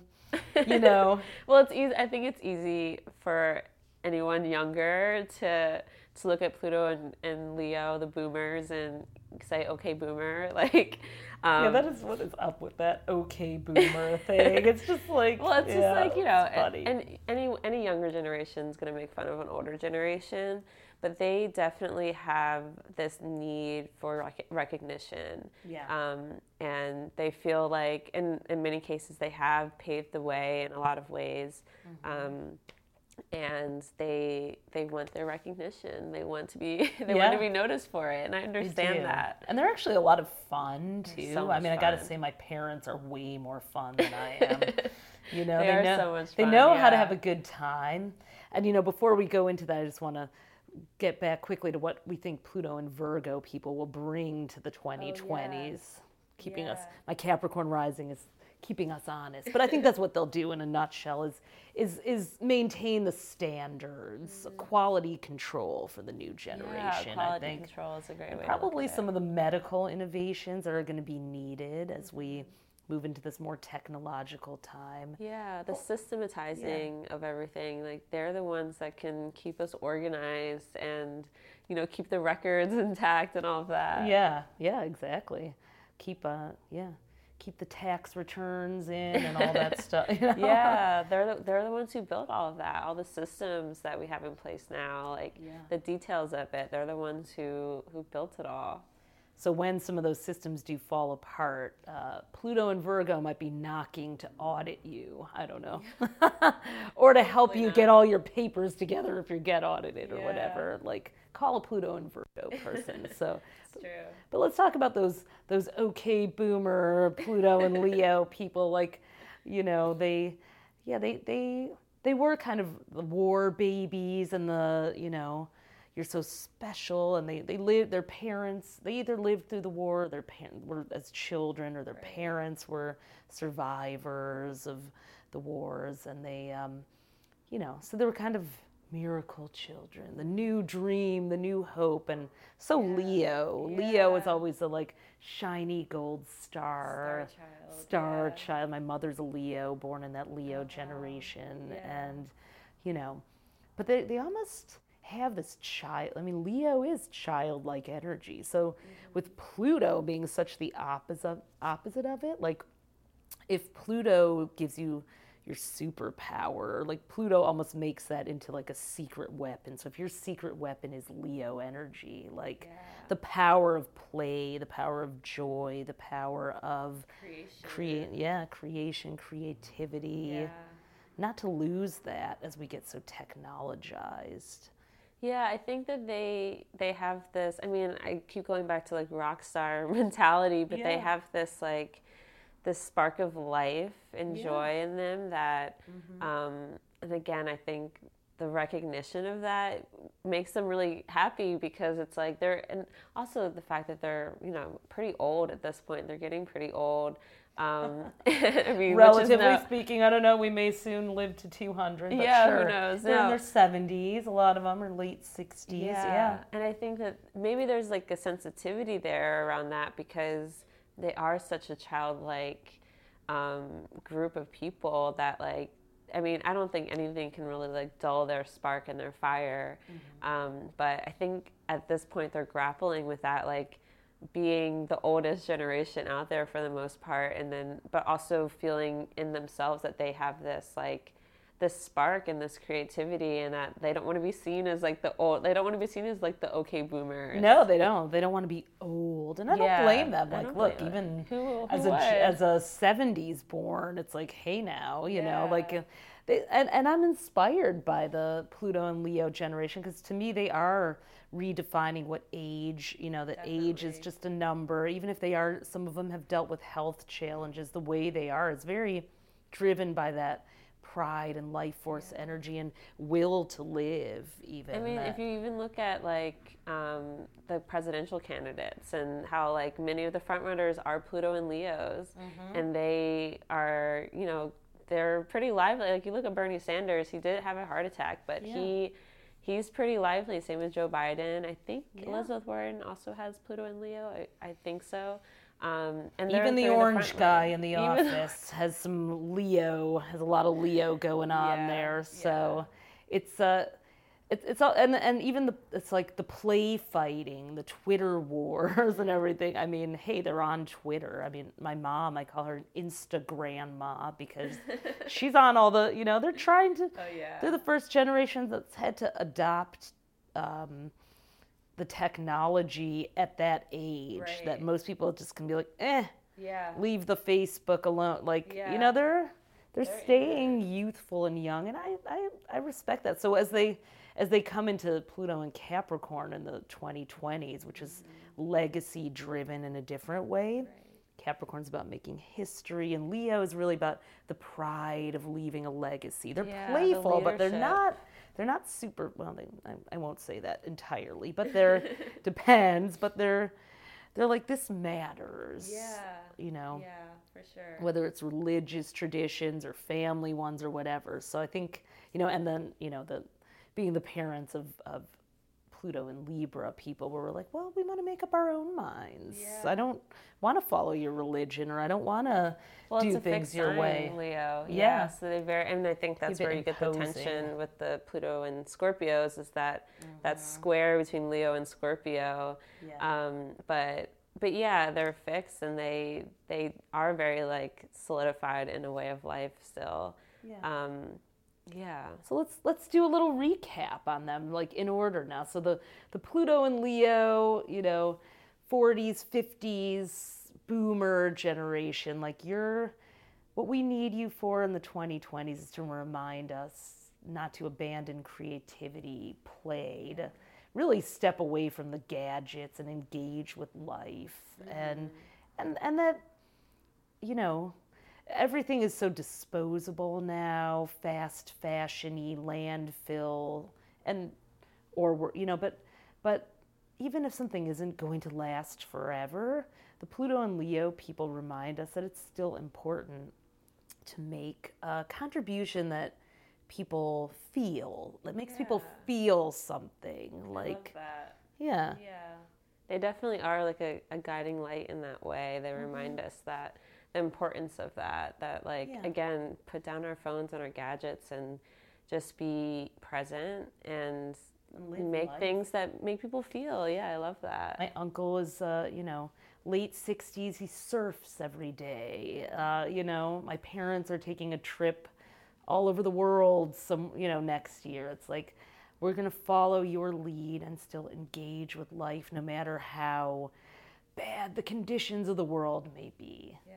you know. Well, it's easy. I think it's easy for anyone younger to to look at Pluto and, and Leo, the boomers, and say, okay, boomer, like... Um, yeah, that is what is up with that okay, boomer thing. It's just like... Well, it's yeah, just like, you know, and, and any any younger generation is going to make fun of an older generation, but they definitely have this need for rec- recognition. Yeah. Um, and they feel like, in, in many cases, they have paved the way in a lot of ways. Mm-hmm. Um, and they they want their recognition. They want to be they yeah. want to be noticed for it, and I understand that. And they're actually a lot of fun too. So I mean, fun. I gotta say, my parents are way more fun than I am. You know, they, they are know, so much fun. They know yeah. how to have a good time. And you know, before we go into that, I just want to get back quickly to what we think Pluto and Virgo people will bring to the twenty twenties, oh, yeah. keeping yeah. us. My Capricorn rising is. Keeping us honest, but I think that's what they'll do in a nutshell is is is maintain the standards, mm. quality control for the new generation. Yeah, quality I think. control is a great and way. Probably to look at some it. of the medical innovations that are going to be needed as we move into this more technological time. Yeah, the well, systematizing yeah. of everything. Like they're the ones that can keep us organized and you know keep the records intact and all of that. Yeah, yeah, exactly. Keep uh, yeah. keep the tax returns in and all that stuff. You know? Yeah, they're the, they're the ones who built all of that, all the systems that we have in place now, like yeah. the details of it. They're the ones who, who built it all. So when some of those systems do fall apart, uh, Pluto and Virgo might be knocking to audit you. I don't know. Or to help Probably you not. get all your papers together if you get audited or yeah. whatever. Like, call a Pluto and Virgo person. So, it's true. But let's talk about those those okay boomer Pluto and Leo people. Like, you know, they, yeah, they they they were kind of the war babies and the, you know, you're so special, and they, they lived, their parents, they either lived through the war, their parents were as children, or their right. parents were survivors of the wars, and they, um, you know, so they were kind of miracle children, the new dream, the new hope, and so yeah. Leo. Yeah. Leo is always the, like, shiny gold star. Star child. Star yeah. child. My mother's a Leo, born in that Leo oh. generation, yeah. and, you know, but they, they almost... have this child, I mean, Leo is childlike energy. So mm-hmm. with Pluto being such the opposite opposite of it, like if Pluto gives you your superpower, like Pluto almost makes that into like a secret weapon. So if your secret weapon is Leo energy, like yeah. the power of play, the power of joy, the power of creation, crea- yeah, creation, creativity, yeah. not to lose that as we get so technologized. Yeah, I think that they they have this, I mean, I keep going back to like rock star mentality, but yeah. they have this like, this spark of life and yeah. joy in them that, mm-hmm. um, and again, I think the recognition of that makes them really happy because it's like they're, and also the fact that they're, you know, pretty old at this point, they're getting pretty old. Um, I mean, relatively no, speaking, I don't know, we may soon live to two hundred, but yeah, sure. who knows? They're no. in their seventies, a lot of them are late sixties, yeah. yeah. And I think that maybe there's like a sensitivity there around that because they are such a childlike um, group of people that like, I mean, I don't think anything can really like dull their spark and their fire, mm-hmm. um, but I think at this point they're grappling with that, like, being the oldest generation out there for the most part, and then but also feeling in themselves that they have this like this spark and this creativity, and that they don't want to be seen as like the old, they don't want to be seen as like the okay boomers. No, they don't. They don't want to be old, and I yeah, don't blame them. Like, look, even who, who as was? a as a seventies born, it's like, hey, now you yeah. know, like, they, and and I'm inspired by the Pluto and Leo generation because to me they are redefining what age, you know, that Definitely. age is just a number, even if they are, some of them have dealt with health challenges, the way they are is very driven by that pride and life force yeah. energy and will to live even. I mean, that. if you even look at like um, the presidential candidates and how like many of the front runners are Pluto and Leos, mm-hmm. and they are, you know, they're pretty lively. Like, you look at Bernie Sanders, he did have a heart attack, but yeah. he he's pretty lively, same as Joe Biden. I think yeah. Elizabeth Warren also has Pluto in Leo. I, I think so. Um, and even the orange the guy line. in the office has some Leo, has a lot of Leo going on yeah, there. So yeah. it's uh, it's it's all, and and even the it's like the play fighting, the Twitter wars and everything. I mean, hey, they're on Twitter. I mean, my mom, I call her an Instagramma because she's on all the, you know, they're trying to. Oh, yeah. They're the first generation that's had to adopt. Um, the technology at that age right. that most people just can be like, eh, yeah. leave the Facebook alone. Like, yeah. you know, they're, they're, they're staying youthful and young. And I, I, I respect that. So as they, as they come into Pluto and Capricorn in the twenty twenties, which is mm-hmm. legacy driven in a different way, right. Capricorn's about making history and Leo is really about the pride of leaving a legacy. They're yeah, playful, the but they're not... They're not super, well, they, I, I won't say that entirely, but they're, depends, but they're, they're like, this matters. Yeah. You know? Yeah, for sure. Whether it's religious traditions or family ones or whatever. So I think, you know, and then, you know, the being the parents of, of Pluto and Libra people where we're like, well, we want to make up our own minds. Yeah. I don't want to follow your religion or I don't want to well, do things your sign, way. Leo. Yeah. yeah. So they very, and I think that's where you imposing. Get the tension with the Pluto and Scorpios is that mm-hmm. that square between Leo and Scorpio. Yeah. Um, but, but yeah, they're fixed and they, they are very like solidified in a way of life still. Yeah. Um, Yeah. So let's let's do a little recap on them, like in order now. So the, the Pluto and Leo, you know, forties, fifties, boomer generation, like you're, what we need you for in the twenty twenties is to remind us not to abandon creativity, play, to really step away from the gadgets and engage with life. Mm-hmm. And, and and that, you know, everything is so disposable now, fast fashion-y, landfill, and or you know, but but even if something isn't going to last forever, the Pluto and Leo people remind us that it's still important to make a contribution that people feel, that makes yeah. people feel something. I like love that. Yeah. Yeah. They definitely are like a, a guiding light in that way. They remind mm-hmm. us that importance of that, that like, yeah. again, put down our phones and our gadgets and just be present and live make life. Things that make people feel. Yeah, I love that. My uncle is, uh, you know, late sixties. He surfs every day. Uh, you know, my parents are taking a trip all over the world some, you know, next year. It's like, we're going to follow your lead and still engage with life no matter how bad the conditions of the world may be. Yeah.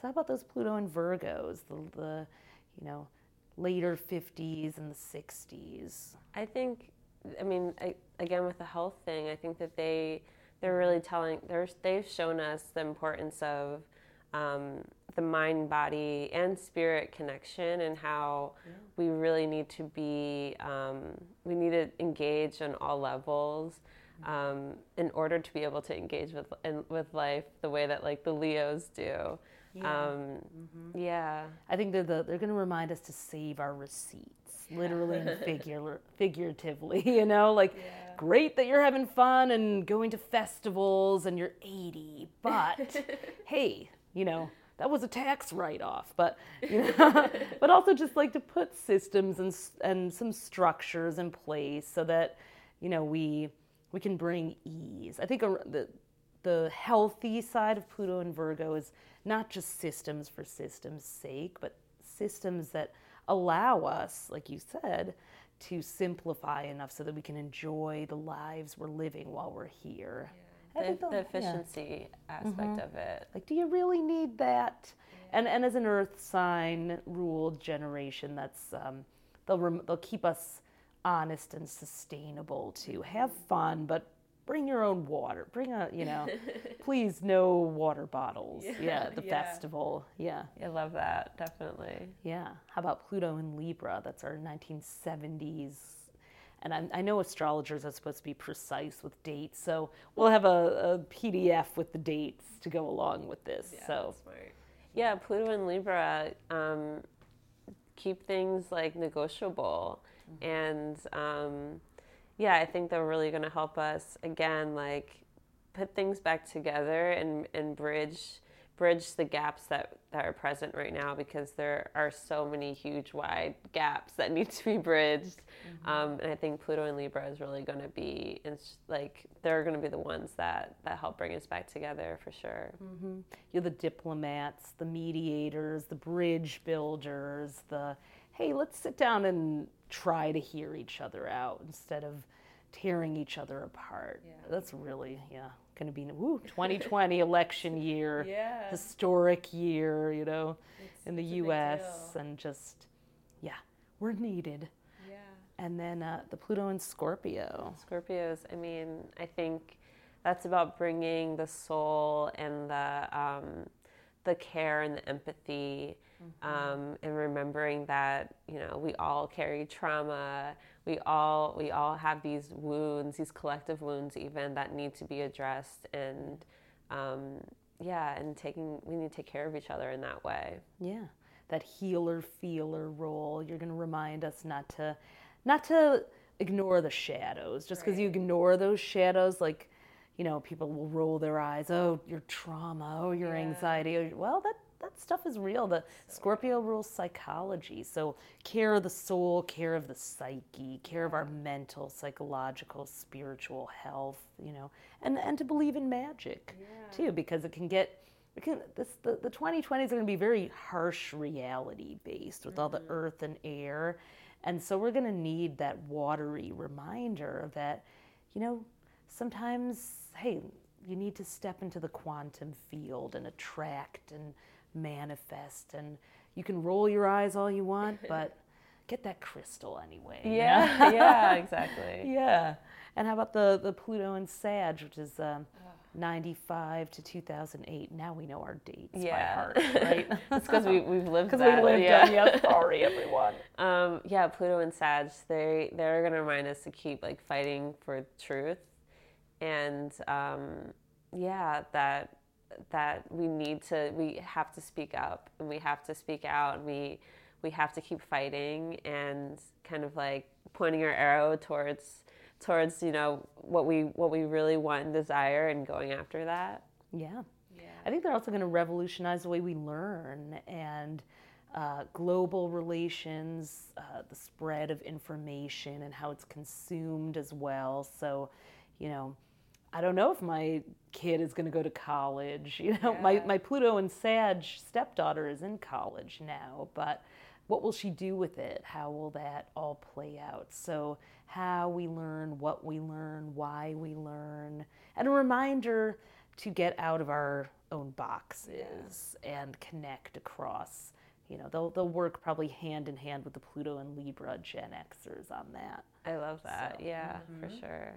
So how about those Pluto and Virgos, the, the you know, later fifties and the sixties? I think, I mean, I, again, with the health thing, I think that they, they're really telling, they're, they've shown us the importance of um, the mind, body, and spirit connection and how yeah. we really need to be, um, we need to engage on all levels. Um, in order to be able to engage with in, with life the way that like the Leos do, yeah. Um, mm-hmm. yeah. I think they're the, they're going to remind us to save our receipts, yeah. literally and figure, figuratively. You know, like yeah. great that you're having fun and going to festivals and you're eighty, but hey, you know that was a tax write-off. But you know, but also just like to put systems and and some structures in place so that you know we. We can bring ease. I think a, the the healthy side of Pluto and Virgo is not just systems for systems' sake, but systems that allow us, like you said, to simplify enough so that we can enjoy the lives we're living while we're here. Yeah. I the, think the, the efficiency yeah. aspect mm-hmm. of it. Like, do you really need that? Yeah. And and as an Earth sign ruled generation, that's um, they'll rem- they'll keep us. Honest and sustainable too. Have fun, but bring your own water. Bring a, you know, please no water bottles. Yeah, yeah at the yeah. festival. Yeah. I love that. Definitely. Yeah. How about Pluto and Libra? That's our nineteen seventies. And I'm, I know astrologers are supposed to be precise with dates, so we'll have a, a P D F with the dates to go along with this. Yeah, so. Smart. Yeah, Pluto and Libra. Um, keep things like negotiable. Mm-hmm. And um, yeah, I think they're really going to help us again, like put things back together and, and bridge bridge the gaps that, that are present right now, because there are so many huge wide gaps that need to be bridged. Mm-hmm. Um, and I think Pluto and Libra is really going to be, it's like, they're going to be the ones that, that help bring us back together for sure. Mm-hmm. You're the diplomats, the mediators, the bridge builders, the, hey, let's sit down and try to hear each other out instead of tearing each other apart. Yeah. That's really, yeah. going to be woo, twenty twenty election year, yeah. historic year, you know, it's, in the U S and just, yeah, we're needed. Yeah. And then uh, the Pluto in Scorpio. Scorpios, I mean, I think that's about bringing the soul and the um, the care and the empathy, mm-hmm. um, and remembering that, you know, we all carry trauma. We all we all have these wounds, these collective wounds, even that need to be addressed, and um, yeah, and taking we need to take care of each other in that way. Yeah, that healer feeler role. You're going to remind us not to, not to ignore the shadows. Just because right. you ignore those shadows, like, you know, people will roll their eyes. Oh, your trauma. Oh, your yeah. anxiety. Well, that. That stuff is real. The Scorpio rules psychology. So care of the soul, care of the psyche, care of our mental, psychological, spiritual health, you know, and, and to believe in magic yeah. too, because it can get, it can, this, the, the twenty twenties are going to be very harsh reality based with mm-hmm. all the earth and air. And so we're going to need that watery reminder that, you know, sometimes, hey, you need to step into the quantum field and attract and manifest, and you can roll your eyes all you want, but get that crystal anyway. Yeah, you know? Yeah, exactly. Yeah. And how about the, the Pluto and Sag, which is um, oh. ninety-five to two thousand eight. Now we know our dates yeah. by heart, right? It's because we, we've lived that. Because we lived yeah. them, yeah. Sorry, everyone. Um, yeah, Pluto and Sag, they, they're going to remind us to keep like fighting for truth. And um, yeah, that... that we need to, we have to speak up and we have to speak out and we, we have to keep fighting and kind of like pointing our arrow towards, towards, you know, what we, what we really want and desire and going after that. Yeah. Yeah. I think they're also going to revolutionize the way we learn and uh, global relations, uh, the spread of information and how it's consumed as well. So, you know, I don't know if my kid is going to go to college. You know, yeah. my, my Pluto and Sag stepdaughter is in college now, but what will she do with it? How will that all play out? So how we learn, what we learn, why we learn, and a reminder to get out of our own boxes yeah. and connect across. You know, they'll they'll work probably hand in hand with the Pluto and Libra Gen Xers on that. I love that. So, yeah, mm-hmm. for sure.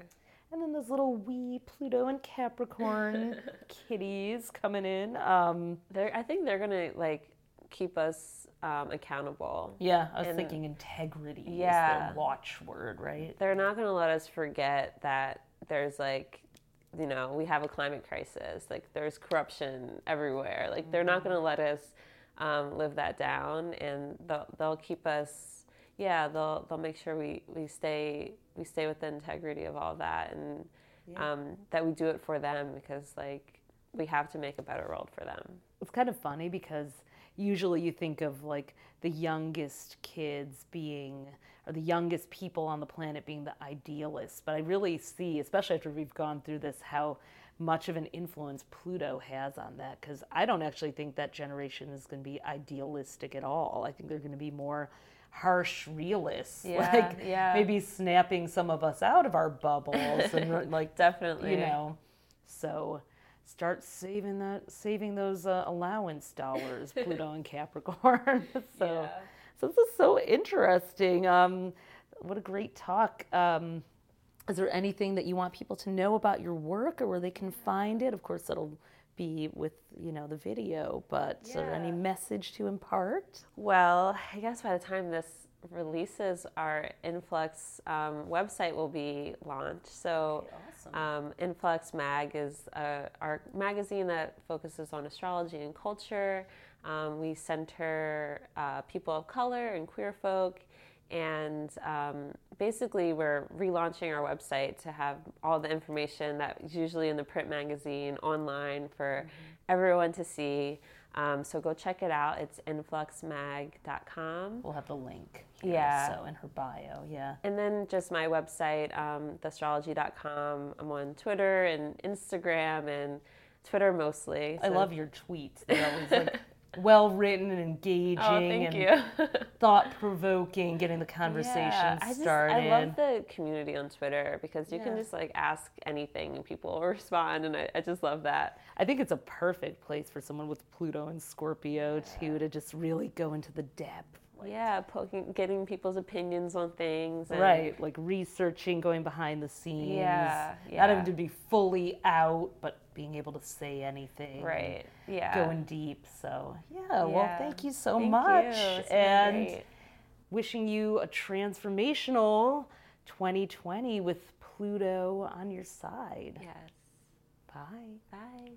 And then those little wee Pluto and Capricorn kitties coming in. Um, they're, I think they're gonna like keep us um, accountable. Yeah, I was and, thinking integrity yeah. is their watchword, right? They're not gonna let us forget that there's like, you know, we have a climate crisis. Like there's corruption everywhere. Like they're not gonna let us um, live that down, and they'll, they'll keep us. Yeah, they'll they'll make sure we, we stay we stay with the integrity of all that, and yeah. um, that we do it for them, because like we have to make a better world for them. It's kind of funny because usually you think of like the youngest kids being, or the youngest people on the planet being the idealists, but I really see, especially after we've gone through this, how much of an influence Pluto has on that, because I don't actually think that generation is going to be idealistic at all. I think they're going to be more harsh realists, yeah, like yeah. maybe snapping some of us out of our bubbles and like definitely, you know. So start saving that, saving those uh, allowance dollars, Pluto and Capricorn. so, yeah. so this is so interesting. Um, what a great talk. Um, is there anything that you want people to know about your work or where they can find it? Of course, that'll be with, you know, the video, but yeah. is there any message to impart? Well, I guess by the time this releases, our Influx um, website will be launched. So okay, awesome. um, Influx Mag is uh, our magazine that focuses on astrology and culture. Um, we center uh, people of color and queer folk, and um, basically we're relaunching our website to have all the information that's usually in the print magazine online for everyone to see. Um, so go check it out. It's influx mag dot com. We'll have the link here, yeah. So in her bio, yeah. And then just my website, um, the astrology dot com. I'm on Twitter and Instagram and Twitter mostly. So. I love your tweets. They're always like well written and engaging. Oh, thank and you. Thought provoking, getting the conversation yeah, I started. Just, I love the community on Twitter because you yeah. can just like ask anything and people will respond, and I, I just love that. I think it's a perfect place for someone with Pluto and Scorpio yeah. too to just really go into the depth. Like, yeah, poking, getting people's opinions on things. And, right, like researching, going behind the scenes. Yeah, yeah. Not having to be fully out, but being able to say anything. Right, yeah. Going deep, so. Yeah, yeah. Well, thank you so thank much. You. And great. Wishing you a transformational twenty twenty with Pluto on your side. Yes. Bye. Bye.